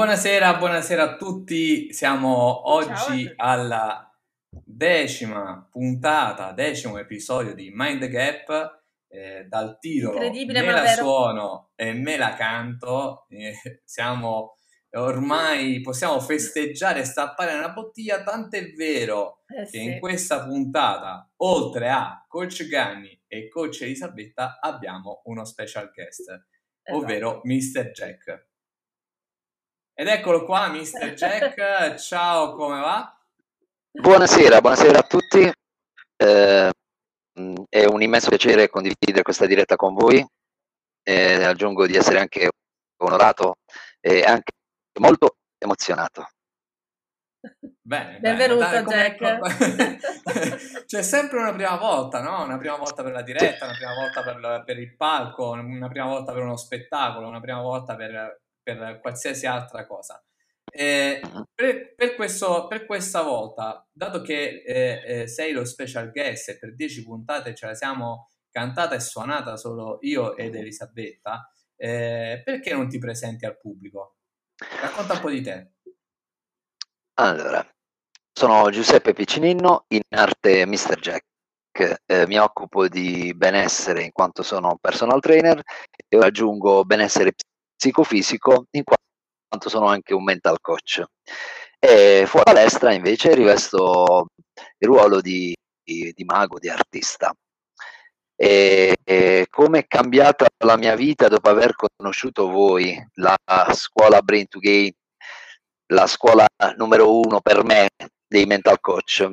Buonasera a tutti, siamo oggi alla 10ª puntata, 10° episodio di Mind the Gap, dal titolo Incredibile, me la suono e me la canto, siamo ormai, possiamo festeggiare e stappare una bottiglia, tant'è vero che in questa puntata, oltre a Coach Ganni e Coach Elisabetta, abbiamo uno special guest, ovvero Mr. Jack. Ed eccolo qua, Mr. Jack, ciao, come va? Buonasera a tutti, è un immenso piacere condividere questa diretta con voi, aggiungo di essere anche onorato e anche molto emozionato. Bene, benvenuto Jack. C'è sempre una prima volta, no? Una prima volta per la diretta, una prima volta per il palco, una prima volta per uno spettacolo, una prima volta per qualsiasi altra cosa. Per questa volta, dato che sei lo special guest e per 10 puntate ce la siamo cantata e suonata solo io ed Elisabetta, perché non ti presenti al pubblico? Racconta un po' di te. Allora, sono Giuseppe Piccinino, in arte Mr. Jack. Mi occupo di benessere in quanto sono personal trainer e ora aggiungo benessere psicofisico in quanto sono anche un mental coach, e fuori palestra invece rivesto il ruolo di mago, di artista. E come è cambiata la mia vita dopo aver conosciuto voi, la scuola Brain2Gain, la scuola numero 1 per me dei mental coach,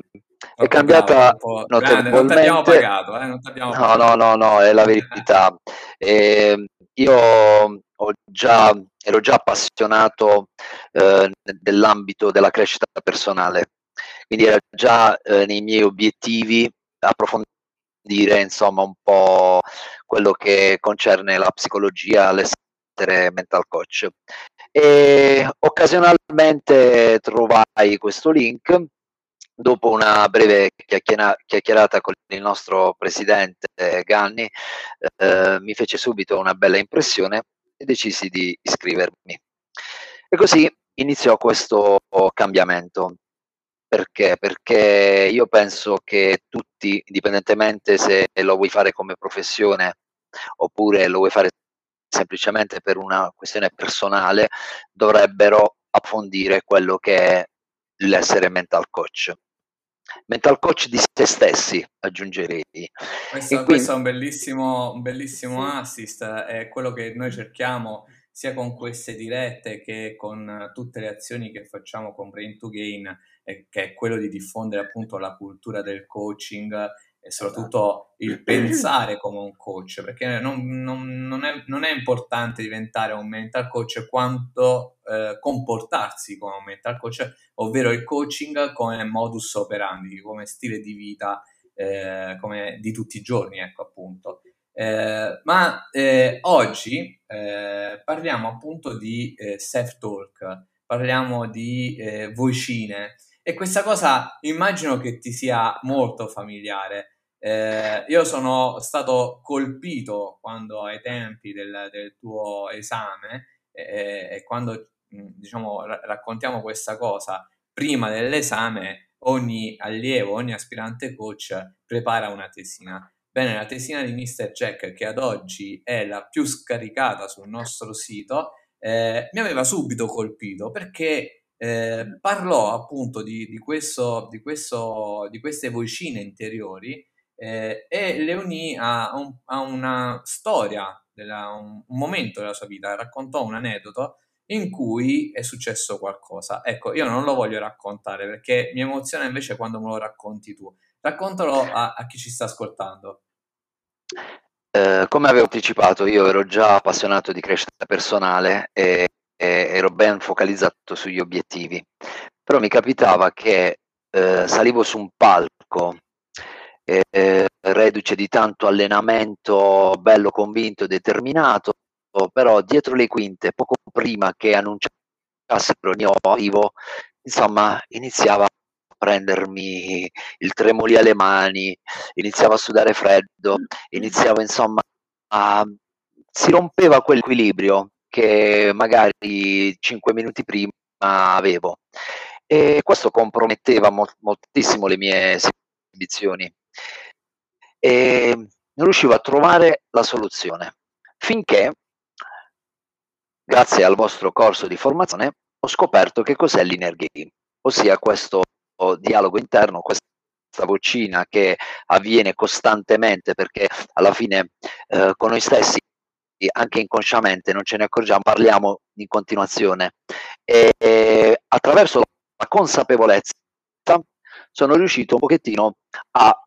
è cambiata notevolmente. Non ti abbiamo pagato, non ti abbiamo pagato. No, è la verità. Io ero già appassionato dell'ambito della crescita personale, quindi era già nei miei obiettivi approfondire insomma un po' quello che concerne la psicologia, l'essere mental coach, e occasionalmente trovai questo link dopo una breve chiacchierata con il nostro presidente Ganni. Mi fece subito una bella impressione e decisi di iscrivermi, e così iniziò questo cambiamento. Perché io penso che tutti, indipendentemente se lo vuoi fare come professione oppure lo vuoi fare semplicemente per una questione personale, dovrebbero approfondire quello che è l'essere mental coach di se stessi, aggiungerei. Questo è un bellissimo assist, è quello che noi cerchiamo sia con queste dirette che con tutte le azioni che facciamo con Brain2Gain, che è quello di diffondere appunto la cultura del coaching e soprattutto il pensare come un coach, perché non è importante diventare un mental coach quanto comportarsi come un mental coach, ovvero il coaching come modus operandi, come stile di vita, come di tutti i giorni, ecco appunto. Oggi parliamo appunto di self-talk, parliamo di vocine, e questa cosa immagino che ti sia molto familiare. Io sono stato colpito quando ai tempi del tuo esame, e quando diciamo raccontiamo questa cosa prima dell'esame, ogni allievo, ogni aspirante coach prepara una tesina. Bene, la tesina di Mr. Jack, che ad oggi è la più scaricata sul nostro sito, mi aveva subito colpito perché parlò appunto di queste vocine interiori. E Leonie ha una storia, un momento della sua vita, raccontò un aneddoto in cui è successo qualcosa. Ecco, io non lo voglio raccontare perché mi emoziona invece quando me lo racconti tu. Raccontalo a chi ci sta ascoltando. Come avevo anticipato, io ero già appassionato di crescita personale e ero ben focalizzato sugli obiettivi, però mi capitava che salivo su un palco reduce di tanto allenamento, bello convinto, determinato, però dietro le quinte, poco prima che annunciassero il mio arrivo, insomma, iniziava a prendermi il tremolio alle mani, iniziava a sudare freddo, iniziava, insomma, si rompeva quell'equilibrio che magari 5 minuti prima avevo, e questo comprometteva moltissimo le mie ambizioni e non riuscivo a trovare la soluzione, finché grazie al vostro corso di formazione ho scoperto che cos'è l'inner game, ossia questo dialogo interno, questa vocina che avviene costantemente, perché alla fine con noi stessi anche inconsciamente non ce ne accorgiamo, parliamo in continuazione, e attraverso la consapevolezza sono riuscito un pochettino a,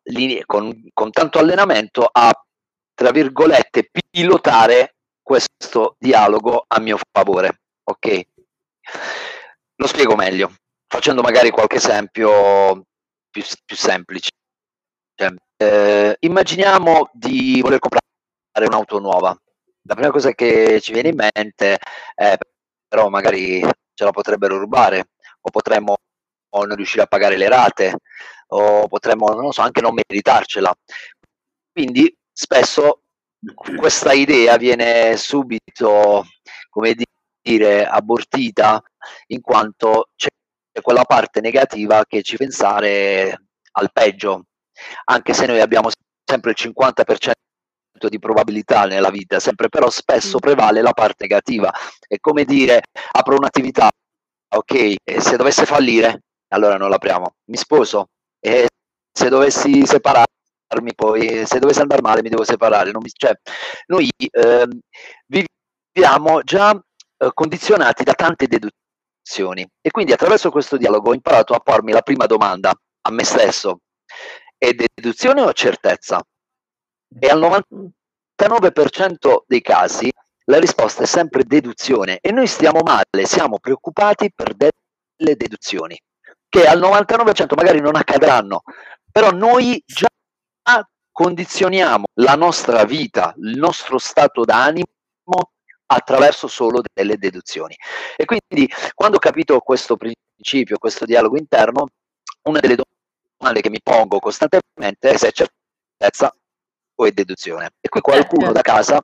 con tanto allenamento, a tra virgolette pilotare questo dialogo a mio favore. Ok, lo spiego meglio facendo magari qualche esempio più semplice. Immaginiamo di voler comprare un'auto nuova. La prima cosa che ci viene in mente è: però magari ce la potrebbero rubare, o potremmo non riuscire a pagare le rate, o potremmo, non lo so, anche non meritarcela. Quindi spesso questa idea viene subito, come dire, abortita, in quanto c'è quella parte negativa che ci fa pensare al peggio, anche se noi abbiamo sempre il 50% di probabilità nella vita, sempre, però spesso prevale la parte negativa. È come dire: apro un'attività, ok, e se dovesse fallire allora non l'apriamo. Mi sposo, e se dovessi separarmi, poi se dovesse andare male mi devo separare. Cioè, noi viviamo già condizionati da tante deduzioni, e quindi attraverso questo dialogo ho imparato a pormi la prima domanda a me stesso: è deduzione o certezza? E al 99% dei casi la risposta è sempre deduzione, e noi stiamo male, siamo preoccupati per delle deduzioni che al 99% magari non accadranno, però noi già condizioniamo la nostra vita, il nostro stato d'animo attraverso solo delle deduzioni. E quindi, quando ho capito questo principio, questo dialogo interno, una delle domande che mi pongo costantemente è se è certezza e deduzione. E qui qualcuno da casa,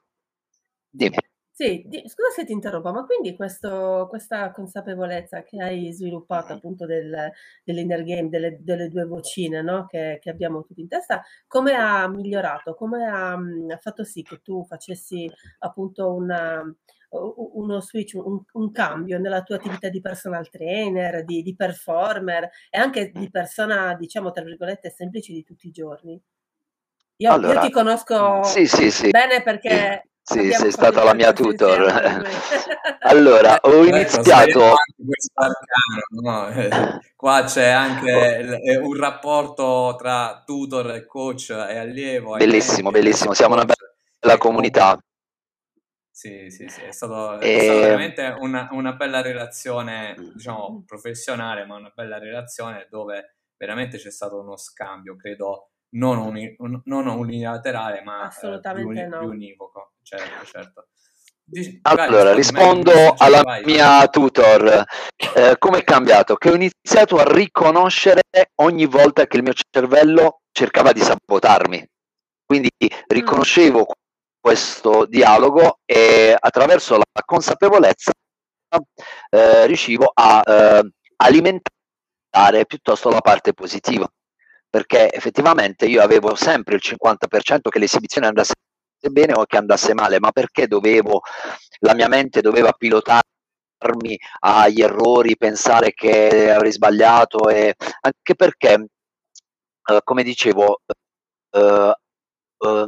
dimmi. Sì, scusa se ti interrompo, ma quindi questa consapevolezza che hai sviluppato appunto dell'inner game, delle due vocine, no? che abbiamo tutti in testa, come ha migliorato, come ha fatto sì che tu facessi appunto uno switch, un cambio nella tua attività di personal trainer, di performer, e anche di persona, diciamo, tra virgolette, semplice di tutti i giorni? Allora, io ti conosco bene perché... Sì, sei stata la mia tutor. Allora, ho iniziato... Qua c'è anche un rapporto tra tutor, coach e allievo. Bellissimo, bellissimo. Siamo una bella comunità. Sì, è stata veramente una bella relazione, diciamo, professionale, ma una bella relazione dove veramente c'è stato uno scambio, credo, non unilaterale, ma assolutamente univoco, certo. Allora, rispondo alla mia tutor. Come è cambiato? Che ho iniziato a riconoscere ogni volta che il mio cervello cercava di sabotarmi, quindi riconoscevo questo dialogo, e attraverso la consapevolezza riuscivo a alimentare piuttosto la parte positiva, perché effettivamente io avevo sempre il 50% che l'esibizione andasse bene o che andasse male, ma perché la mia mente doveva pilotarmi agli errori, pensare che avrei sbagliato, e anche perché, come dicevo,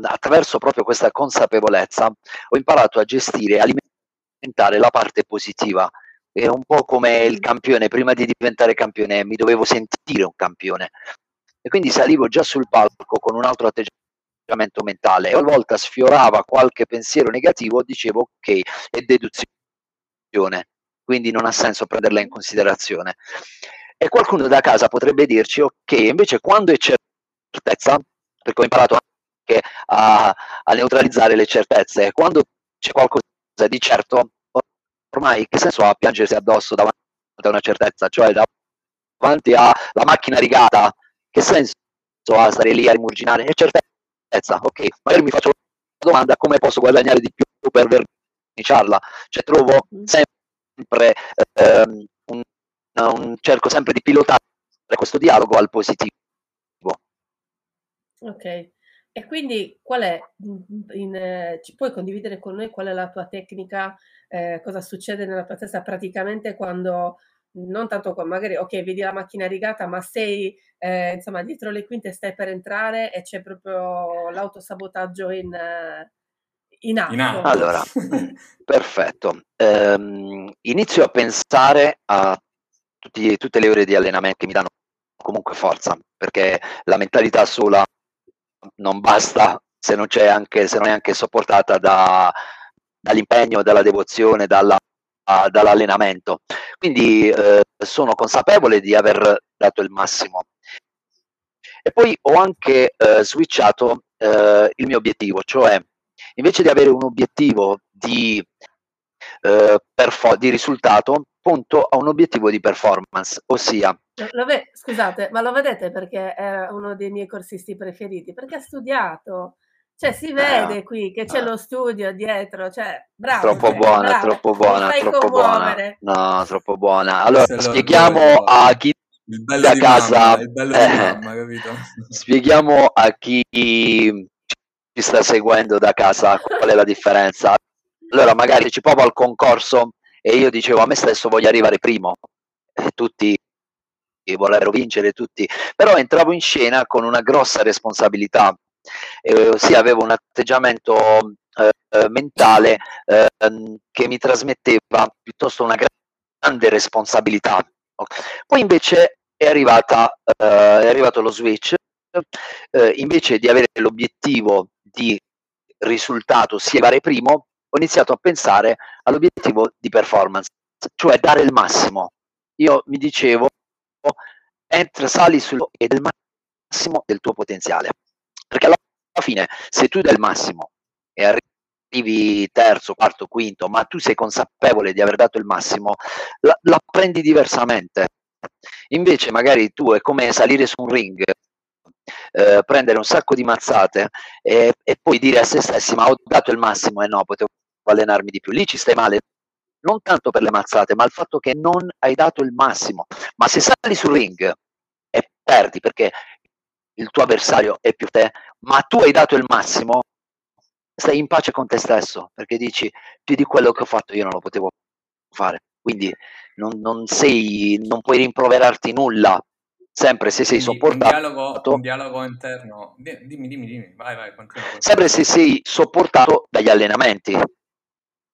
attraverso proprio questa consapevolezza ho imparato a gestire e alimentare la parte positiva. È un po' come il campione: prima di diventare campione mi dovevo sentire un campione. E quindi salivo già sul palco con un altro atteggiamento mentale, e ogni volta sfiorava qualche pensiero negativo, dicevo: ok, è deduzione, quindi non ha senso prenderla in considerazione. E qualcuno da casa potrebbe dirci: ok, invece quando è certezza, perché ho imparato anche a neutralizzare le certezze, quando c'è qualcosa di certo, ormai che senso ha piangersi addosso davanti a una certezza, cioè davanti alla macchina rigata? Che senso ha stare lì a rimuginare? È certezza, ok, magari mi faccio la domanda: come posso guadagnare di più per iniciarla, cioè trovo sempre cerco sempre di pilotare questo dialogo al positivo. Ok, e quindi qual è, ci puoi condividere con noi qual è la tua tecnica, cosa succede nella tua testa praticamente quando, non tanto qua magari, ok, vedi la macchina rigata, ma sei, insomma, dietro le quinte, stai per entrare e c'è proprio l'autosabotaggio in atto. Allora, perfetto. Inizio a pensare a tutte le ore di allenamento che mi danno comunque forza, perché la mentalità sola non basta se non c'è anche, se non è anche sopportata dall'impegno, dalla devozione, dall'allenamento. Quindi sono consapevole di aver dato il massimo. E poi ho anche switchato il mio obiettivo, cioè invece di avere un obiettivo di risultato, punto a un obiettivo di performance, ossia... Scusate, ma lo vedete perché era uno dei miei corsisti preferiti? Perché ha studiato. Cioè si vede qui che c'è lo studio dietro, cioè bravo. Troppo buona. Allora spieghiamo a chi da casa, spieghiamo a chi ci sta seguendo da casa qual è la differenza. Allora magari ci provo al concorso e io dicevo a me stesso voglio arrivare primo, e tutti vorrebbero vincere, tutti, però entravo in scena con una grossa responsabilità. Ossia avevo un atteggiamento mentale che mi trasmetteva piuttosto una grande responsabilità. Poi invece è arrivato lo switch, invece di avere l'obiettivo di risultato, sia fare primo, ho iniziato a pensare all'obiettivo di performance, cioè dare il massimo. Io mi dicevo sali sul e del massimo del tuo potenziale. Perché alla fine, se tu dai il massimo e arrivi terzo, quarto, quinto, ma tu sei consapevole di aver dato il massimo, la prendi diversamente. Invece magari tu è come salire su un ring, prendere un sacco di mazzate e poi dire a se stessi ma ho dato il massimo e no, potevo allenarmi di più. Lì ci stai male, non tanto per le mazzate, ma il fatto che non hai dato il massimo. Ma se sali sul ring e perdi perché il tuo avversario è più te, ma tu hai dato il massimo, stai in pace con te stesso, perché dici, più di quello che ho fatto io non lo potevo fare, quindi non puoi rimproverarti nulla, sempre se sei sopportato. Un dialogo interno, dimmi, vai, continua. Sempre se sei sopportato dagli allenamenti,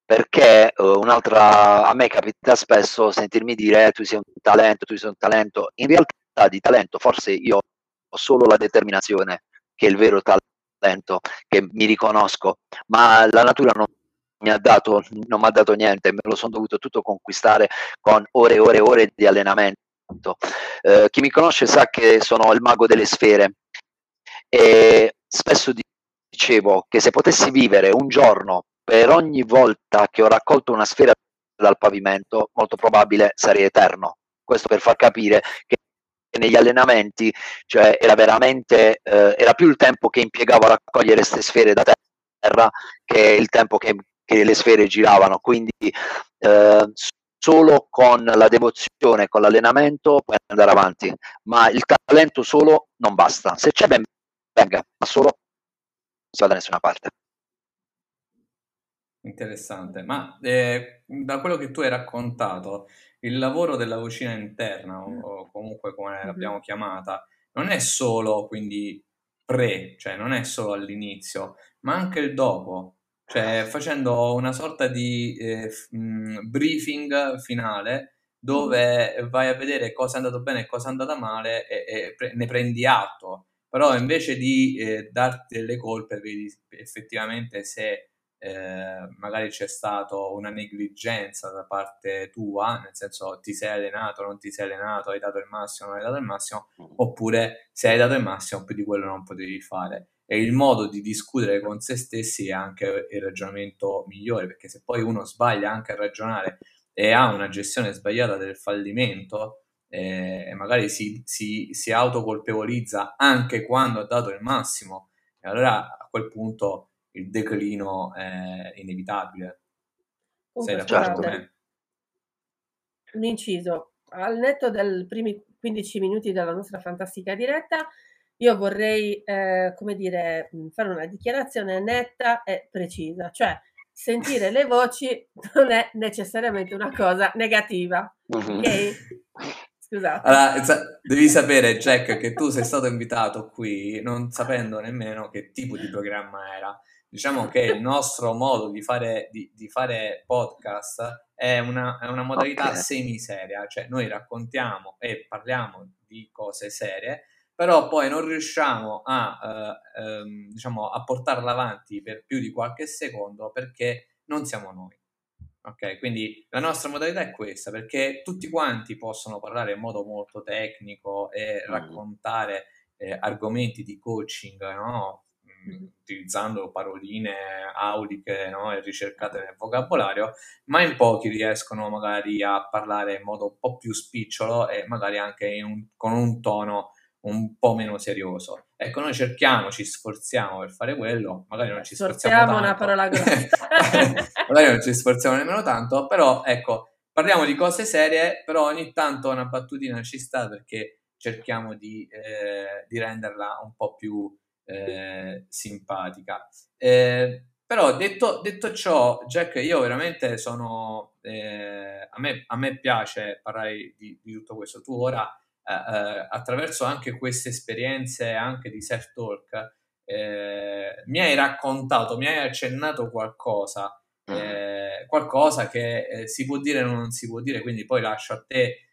perché a me capita spesso sentirmi dire, tu sei un talento, in realtà di talento forse io solo la determinazione, che è il vero talento, che mi riconosco, ma la natura non mi ha dato niente, me lo sono dovuto tutto conquistare con ore e ore e ore di allenamento. Chi mi conosce sa che sono il mago delle sfere e spesso dicevo che se potessi vivere un giorno per ogni volta che ho raccolto una sfera dal pavimento, molto probabile sarei eterno. Questo per far capire che negli allenamenti, cioè era veramente era più il tempo che impiegavo a raccogliere queste sfere da terra che il tempo che le sfere giravano. Quindi solo con la devozione, con l'allenamento puoi andare avanti, ma il talento solo non basta. Se c'è ben venga, ma solo non si va da nessuna parte. Interessante, ma da quello che tu hai raccontato, il lavoro della vocina interna, o comunque come l'abbiamo chiamata, non è solo quindi cioè non è solo all'inizio, ma anche il dopo, cioè facendo una sorta di briefing finale dove vai a vedere cosa è andato bene e cosa è andata male e ne prendi atto, però invece di darti delle colpe vedi effettivamente se... magari c'è stata una negligenza da parte tua, nel senso ti sei allenato, non ti sei allenato, hai dato il massimo, non hai dato il massimo, oppure se hai dato il massimo più di quello non potevi fare. E il modo di discutere con se stessi è anche il ragionamento migliore, perché se poi uno sbaglia anche a ragionare e ha una gestione sbagliata del fallimento, magari si autocolpevolizza anche quando ha dato il massimo, e allora a quel punto il declino è inevitabile. Sei d'accordo con me? Un inciso, al netto dei primi 15 minuti della nostra fantastica diretta, io vorrei, come dire, fare una dichiarazione netta e precisa, cioè sentire le voci non è necessariamente una cosa negativa, ok? Scusate. Allora, devi sapere, Jack, che tu sei stato invitato qui non sapendo nemmeno che tipo di programma era. Diciamo che il nostro modo di fare podcast è una modalità semiseria, cioè noi raccontiamo e parliamo di cose serie, però poi non riusciamo a portarla avanti per più di qualche secondo perché non siamo noi. Ok, quindi la nostra modalità è questa, perché tutti quanti possono parlare in modo molto tecnico e raccontare argomenti di coaching, no? Utilizzando paroline auliche, no? E ricercate nel vocabolario, ma in pochi riescono magari a parlare in modo un po' più spicciolo e magari anche con un tono un po' meno serioso. Ecco, noi cerchiamo, ci sforziamo per fare quello, magari non ci sforziamo tanto. Una parola grossa. Magari non ci sforziamo nemmeno tanto, però ecco, parliamo di cose serie, però ogni tanto una battutina ci sta perché cerchiamo di renderla un po' più simpatica. Però detto ciò, Jack, io veramente sono... a me piace parlare di tutto questo. Tu ora... attraverso anche queste esperienze anche di self-talk mi hai raccontato, mi hai accennato qualcosa che si può dire o non si può dire, quindi poi lascio a te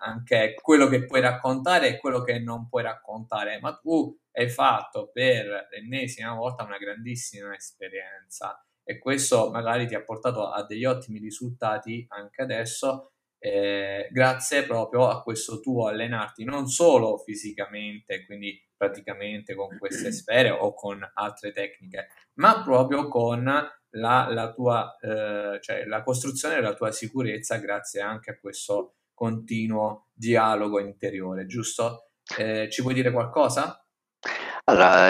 anche quello che puoi raccontare e quello che non puoi raccontare, ma tu hai fatto per l'ennesima volta una grandissima esperienza e questo magari ti ha portato a degli ottimi risultati anche adesso. Grazie proprio a questo tuo allenarti non solo fisicamente, quindi praticamente con queste sfere o con altre tecniche, ma proprio con la tua cioè la costruzione della tua sicurezza grazie anche a questo continuo dialogo interiore, giusto? Ci vuoi dire qualcosa? Allora,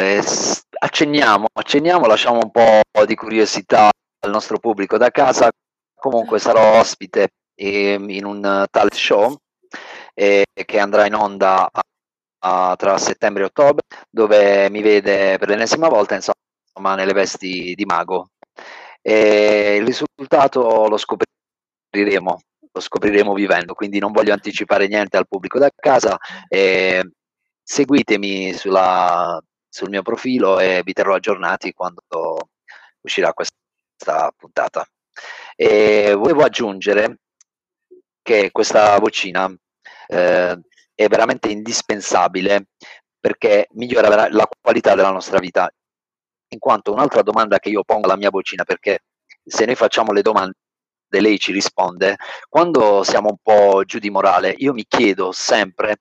accenniamo, lasciamo un po' di curiosità al nostro pubblico da casa. Comunque sarò ospite in un talent show che andrà in onda tra settembre e ottobre, dove mi vede per l'ennesima volta, insomma, nelle vesti di mago, e il risultato lo scopriremo vivendo, quindi non voglio anticipare niente al pubblico da casa. Seguitemi sul mio profilo e vi terrò aggiornati quando uscirà questa puntata. E volevo aggiungere che questa vocina è veramente indispensabile perché migliora la qualità della nostra vita, in quanto un'altra domanda che io pongo alla mia vocina, perché se noi facciamo le domande lei ci risponde, quando siamo un po' giù di morale io mi chiedo sempre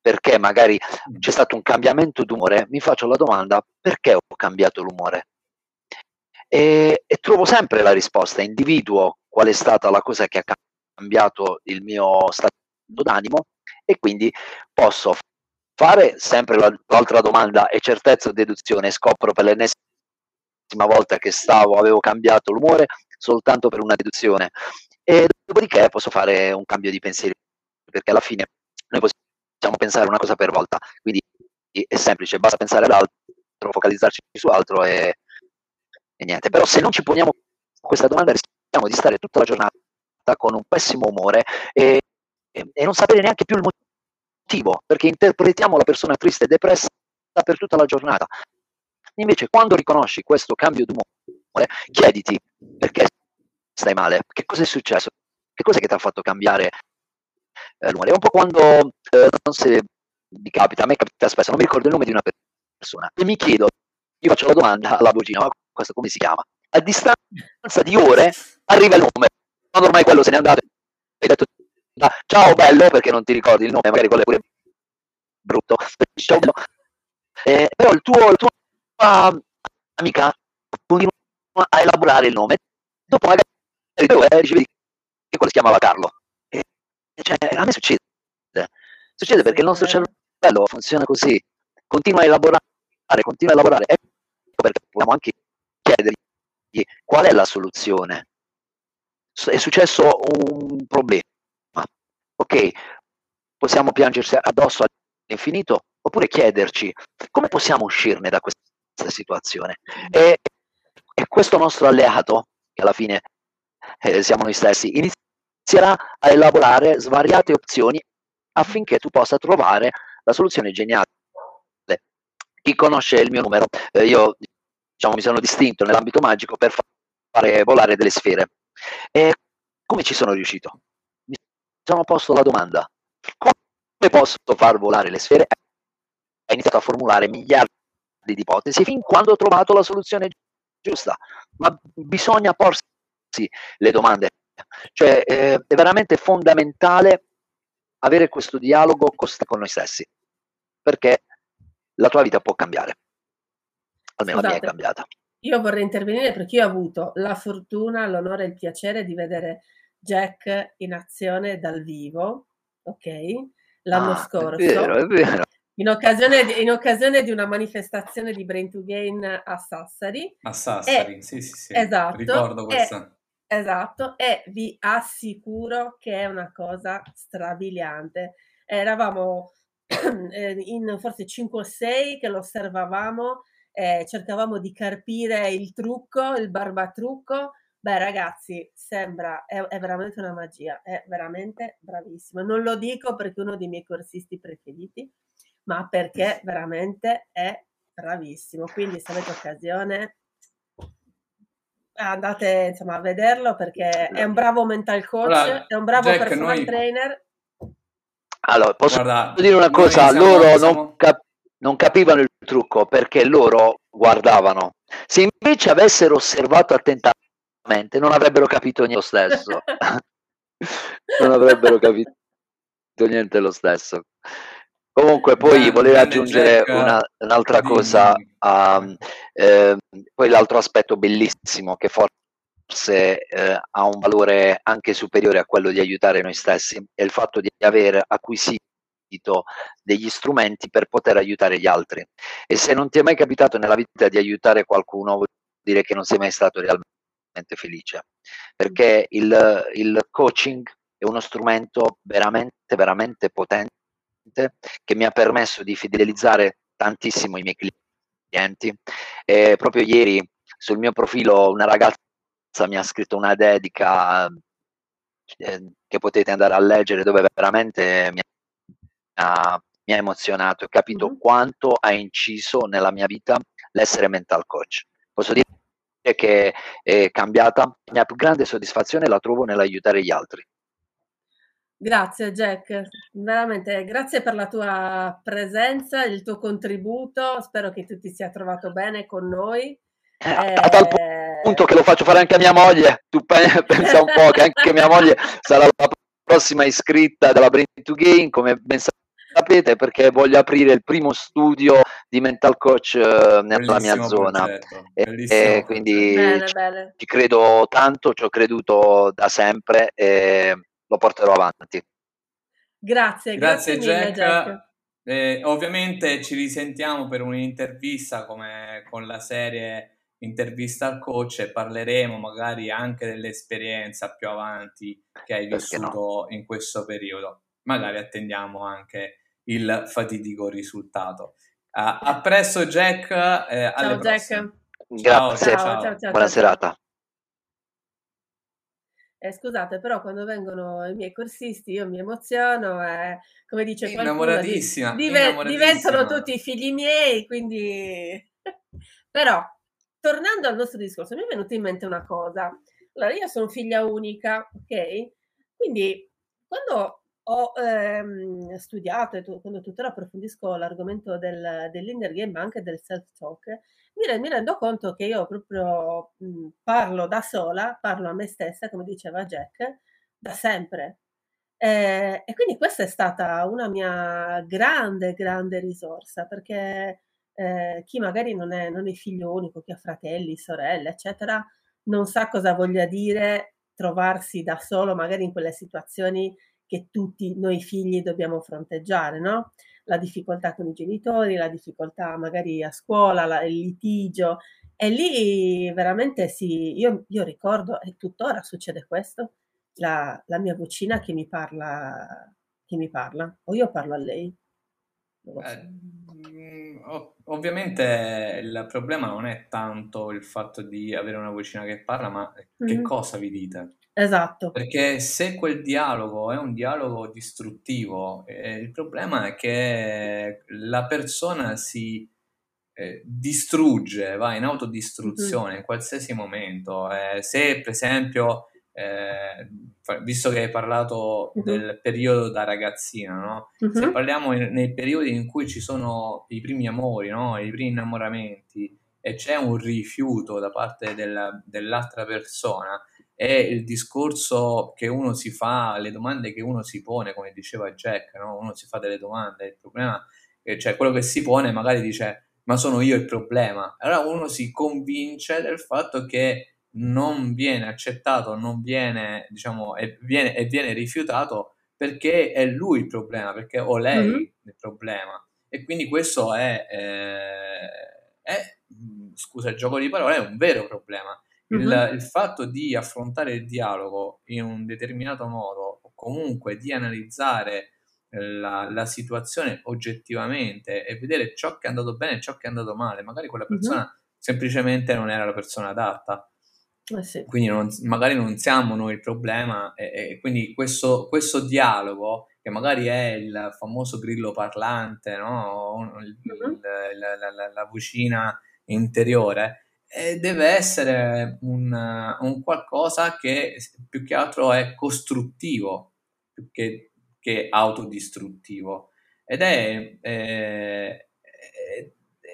perché magari c'è stato un cambiamento d'umore, mi faccio la domanda: perché ho cambiato l'umore? E trovo sempre la risposta, individuo qual è stata la cosa che ha cambiato il mio stato d'animo e quindi posso fare sempre l'altra domanda e certezza o deduzione. Scopro per l'ennesima volta che avevo cambiato l'umore soltanto per una deduzione, e dopodiché posso fare un cambio di pensiero, perché alla fine noi possiamo pensare una cosa per volta, quindi è semplice, basta pensare all'altro, focalizzarci su altro e niente. Però se non ci poniamo questa domanda rischiamo di stare tutta la giornata con un pessimo umore e non sapere neanche più il motivo, perché interpretiamo la persona triste e depressa per tutta la giornata. Invece quando riconosci questo cambio d'umore, chiediti perché stai male, che cosa è successo, che cosa che ti ha fatto cambiare l'umore. È un po' quando, non se mi capita, a me capita spesso, non mi ricordo il nome di una persona e mi chiedo, io faccio la domanda alla vocina: ma questo come si chiama? A distanza di ore arriva il nome, quando ormai quello se n'è andato e hai detto ciao bello, perché non ti ricordi il nome, magari quello è pure brutto, ciao bello. Però la tua amica continua a elaborare il nome, dopo magari ricevi che quello si chiamava Carlo. Cioè, a me succede perché il nostro cervello funziona così, continua a elaborare, ecco perché possiamo anche chiedergli Quindi qual è la soluzione? È successo un problema, ok, possiamo piangersi addosso all'infinito oppure chiederci come possiamo uscirne da questa situazione. E questo nostro alleato, che alla fine siamo noi stessi, inizierà a elaborare svariate opzioni affinché tu possa trovare la soluzione geniale. Chi conosce il mio numero, io diciamo, mi sono distinto nell'ambito magico per fare volare delle sfere. E come ci sono riuscito? Mi sono posto la domanda: come posso far volare le sfere? Ho iniziato a formulare miliardi di ipotesi fin quando ho trovato la soluzione giusta. Ma bisogna porsi le domande, cioè è veramente fondamentale avere questo dialogo con noi stessi, perché la tua vita può cambiare. Almeno la mia è cambiata. Io vorrei intervenire perché io ho avuto la fortuna, l'onore e il piacere di vedere Jack in azione dal vivo, ok? L'anno scorso. È vero, è vero. In occasione di una manifestazione di Brain2Gain a Sassari. A Sassari, sì. Esatto. Ricordo questa. Esatto, e vi assicuro che è una cosa strabiliante. Eravamo in forse 5 o 6 che lo osservavamo, cercavamo di carpire il trucco, il barbatrucco. Beh ragazzi, sembra, è veramente una magia, è veramente bravissimo. Non lo dico perché è uno dei miei corsisti preferiti, ma perché veramente è bravissimo. Quindi se avete occasione andate insomma a vederlo, perché è un bravo mental coach, allora, è un bravo Jack, personal trainer. Allora posso dire una cosa, loro non capivano il trucco perché loro guardavano. Se invece avessero osservato attentamente non avrebbero capito niente lo stesso. Non avrebbero capito niente lo stesso. Comunque poi volevo aggiungere un'altra cosa, poi l'altro aspetto bellissimo che forse ha un valore anche superiore a quello di aiutare noi stessi, è il fatto di aver acquisito degli strumenti per poter aiutare gli altri. E se non ti è mai capitato nella vita di aiutare qualcuno, vuol dire che non sei mai stato realmente felice, perché il coaching è uno strumento veramente, veramente potente, che mi ha permesso di fidelizzare tantissimo i miei clienti. E proprio ieri sul mio profilo una ragazza mi ha scritto una dedica che potete andare a leggere, dove veramente mi ha emozionato e ho capito quanto ha inciso nella mia vita l'essere mental coach. Posso dire che è cambiata, la mia più grande soddisfazione la trovo nell'aiutare gli altri. Grazie Jack, veramente grazie per la tua presenza, il tuo contributo, spero che tu ti sia trovato bene con noi. A tal punto che lo faccio fare anche a mia moglie, tu pensa un po' che anche mia moglie sarà la prossima iscritta della Brain2Gain, come ben sapete, perché voglio aprire il primo studio di mental coach nella mia zona. Quindi bene. Ci credo tanto, ci ho creduto da sempre e lo porterò avanti. Grazie mille, Jack. Ovviamente ci risentiamo per un'intervista come con la serie Intervista al Coach, e parleremo magari anche dell'esperienza più avanti che hai vissuto in questo periodo. Magari attendiamo anche il fatidico risultato. A presto Jack, ciao Jack. Grazie, ciao. Buona serata. Scusate, però quando vengono i miei corsisti io mi emoziono, come dice qualcuno, diventano tutti figli miei, quindi però tornando al nostro discorso mi è venuta in mente una cosa. Allora, io sono figlia unica, ok? Quindi quando ho studiato e quando tuttora approfondisco l'argomento dell'inner game, ma anche del self-talk, mi rendo conto che io proprio parlo da sola, parlo a me stessa, come diceva Jack, da sempre. E quindi questa è stata una mia grande, grande risorsa, perché chi magari non è figlio unico, chi ha fratelli, sorelle, eccetera, non sa cosa voglia dire trovarsi da solo, magari in quelle situazioni che tutti noi figli dobbiamo fronteggiare, no? La difficoltà con i genitori, la difficoltà magari a scuola, il litigio, E lì veramente sì, io ricordo, e tuttora succede questo, la mia vocina che mi parla, o io parlo a lei. Non lo so. Ovviamente il problema non è tanto il fatto di avere una vocina che parla, ma che cosa vi dite. Esatto. Perché se quel dialogo è un dialogo distruttivo, il problema è che la persona si distrugge, va in autodistruzione in qualsiasi momento. Se per esempio, visto che hai parlato del periodo da ragazzina, no? Se parliamo nei periodi in cui ci sono i primi amori, no? I primi innamoramenti, e c'è un rifiuto da parte dell'altra persona, e il discorso che uno si fa, le domande che uno si pone, come diceva Jack, no? Uno si fa delle domande, il problema è, cioè, quello che si pone magari dice: ma sono io il problema. Allora uno si convince del fatto che non viene accettato, non viene, diciamo, e viene rifiutato perché è lui il problema, perché o lei il problema. E quindi questo è, scusa il gioco di parole, è un vero problema. Il fatto di affrontare il dialogo in un determinato modo, o comunque di analizzare la situazione oggettivamente e vedere ciò che è andato bene e ciò che è andato male, magari quella persona semplicemente non era la persona adatta, sì. Quindi magari non siamo noi il problema, e quindi questo dialogo, che magari è il famoso grillo parlante, no? La vocina interiore, deve essere un qualcosa che più che altro è costruttivo che autodistruttivo, ed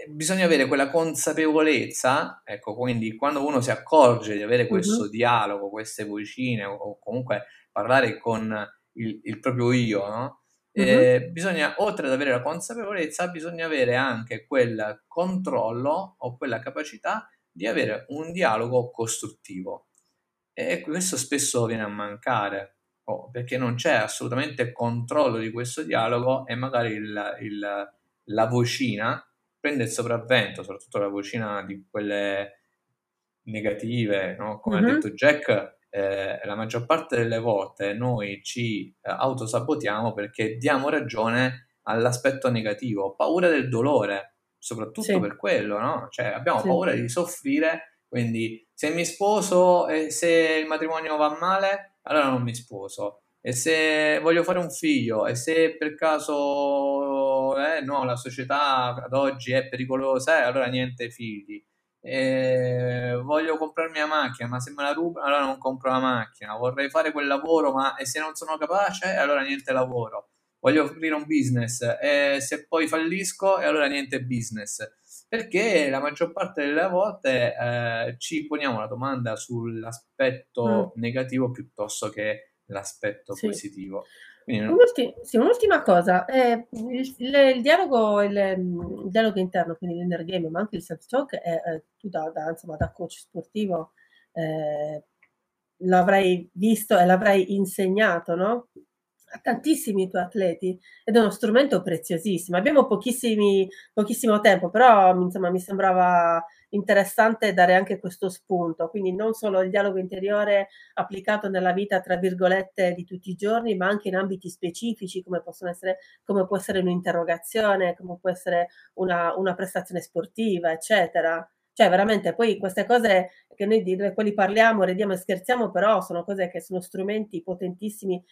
bisogna avere quella consapevolezza, ecco. Quindi quando uno si accorge di avere questo dialogo, queste vocine, o comunque parlare con il proprio io, no? Bisogna, oltre ad avere la consapevolezza, bisogna avere anche quel controllo o quella capacità di avere un dialogo costruttivo, e questo spesso viene a mancare, perché non c'è assolutamente controllo di questo dialogo, e magari la vocina prende il sopravvento, soprattutto la vocina di quelle negative, no? Come ha detto Jack, la maggior parte delle volte noi ci autosabotiamo perché diamo ragione all'aspetto negativo, paura del dolore, soprattutto per quello, no? Cioè, abbiamo paura di soffrire, quindi se mi sposo e se il matrimonio va male, allora non mi sposo, e se voglio fare un figlio, e se per caso no, la società ad oggi è pericolosa, allora niente figli. Voglio comprarmi la macchina, ma se me la rubano allora non compro la macchina. Vorrei fare quel lavoro, ma e se non sono capace, allora niente lavoro. Voglio aprire un business, e se poi fallisco, allora niente business. Perché la maggior parte delle volte ci poniamo la domanda sull'aspetto negativo piuttosto che l'aspetto positivo. Quindi, un'ultima cosa, il dialogo, il dialogo interno, quindi l'inner game, ma anche il self-talk, tu da coach sportivo l'avrai visto e l'avrai insegnato, no? A tantissimi tuoi atleti, ed è uno strumento preziosissimo. Abbiamo pochissimo tempo, però insomma mi sembrava interessante dare anche questo spunto, quindi non solo il dialogo interiore applicato nella vita, tra virgolette, di tutti i giorni, ma anche in ambiti specifici, come può essere un'interrogazione, come può essere una prestazione sportiva, eccetera. Cioè veramente, poi queste cose che noi di quali parliamo, ridiamo e scherziamo, però sono cose che sono strumenti potentissimi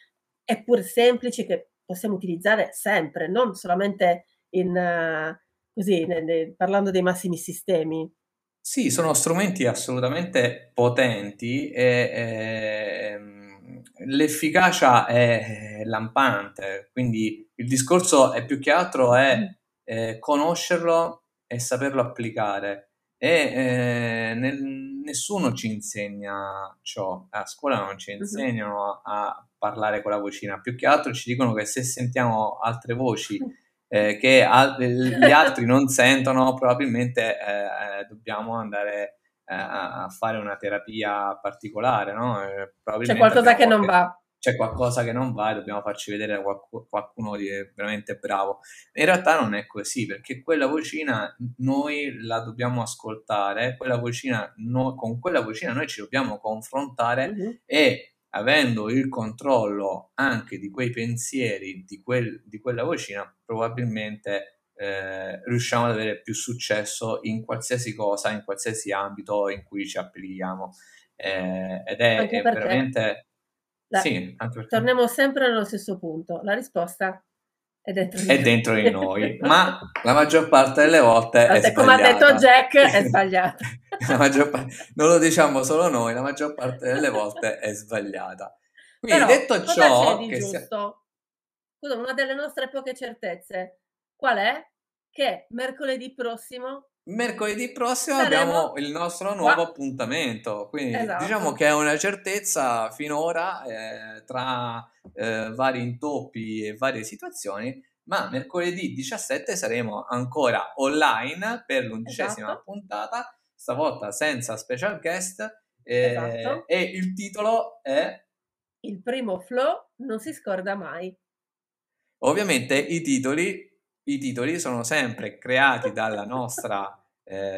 e pur semplici, che possiamo utilizzare sempre, non solamente parlando dei massimi sistemi. Sì, sono strumenti assolutamente potenti, e l'efficacia è lampante, quindi il discorso è più che altro conoscerlo e saperlo applicare, nessuno ci insegna ciò, a scuola non ci insegnano a parlare con la vocina, più che altro ci dicono che se sentiamo altre voci che gli altri non sentono, probabilmente dobbiamo andare a fare una terapia particolare, no? C'è qualcosa che non va. c'è qualcosa che non va e dobbiamo farci vedere da qualcuno che è veramente bravo. In realtà non è così, perché quella vocina noi la dobbiamo ascoltare, quella vocina con quella vocina noi ci dobbiamo confrontare, mm-hmm. e avendo il controllo anche di quei pensieri, di quella vocina, probabilmente riusciamo ad avere più successo in qualsiasi cosa, in qualsiasi ambito in cui ci applichiamo. Ed è veramente... Sì, anche torniamo sempre allo stesso punto, la risposta è dentro di noi, ma la maggior parte delle volte è sbagliata. Come ha detto Jack, è sbagliata. Non lo diciamo solo noi, la maggior parte delle volte è sbagliata. Quindi, però, detto ciò, che giusto? Scusa, una delle nostre poche certezze, qual è? Che mercoledì prossimo saremo... abbiamo il nostro nuovo appuntamento, quindi esatto. Diciamo che è una certezza finora, tra vari intoppi e varie situazioni, ma mercoledì 17 saremo ancora online per l'11ª esatto. puntata, stavolta senza special guest, esatto. E il titolo è Il primo flow non si scorda mai. Ovviamente i titoli sono sempre creati dalla nostra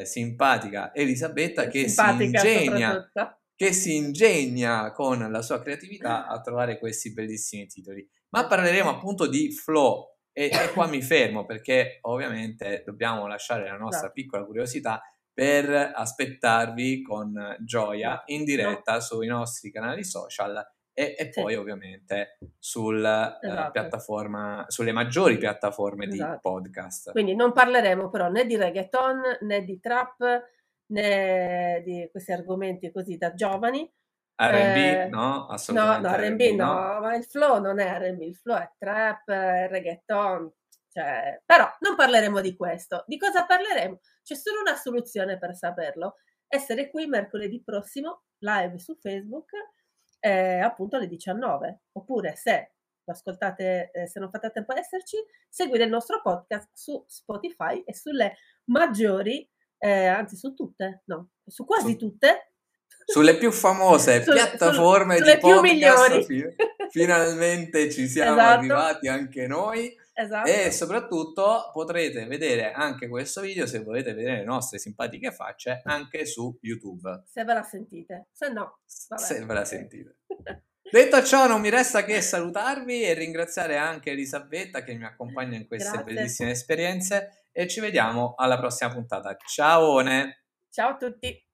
simpatica Elisabetta, che si ingegna con la sua creatività a trovare questi bellissimi titoli. Ma parleremo appunto di flow e qua mi fermo, perché ovviamente dobbiamo lasciare la nostra piccola curiosità per aspettarvi con gioia in diretta sui nostri canali social e poi ovviamente sulla piattaforma, sulle maggiori piattaforme di podcast. Quindi non parleremo però né di reggaeton, né di trap, né di questi argomenti così da giovani. R&B no, assolutamente no, R&B no, ma il flow non è R&B, il flow è trap, è reggaeton, cioè, però non parleremo di questo. Di cosa parleremo? C'è solo una soluzione per saperlo: essere qui mercoledì prossimo live su Facebook, appunto alle 19, oppure se lo ascoltate, se non fate tempo ad esserci, seguire il nostro podcast su Spotify e sulle maggiori, anzi su tutte, no, su quasi tutte, sulle più famose piattaforme sulle di podcast, finalmente ci siamo esatto. arrivati anche noi. Esatto. E soprattutto potrete vedere anche questo video, se volete vedere le nostre simpatiche facce, anche su YouTube, se ve la sentite, se no vabbè. Se ve la sentite. Detto ciò, non mi resta che salutarvi e ringraziare anche Elisabetta che mi accompagna in queste bellissime esperienze, e ci vediamo alla prossima puntata. Ciao a tutti.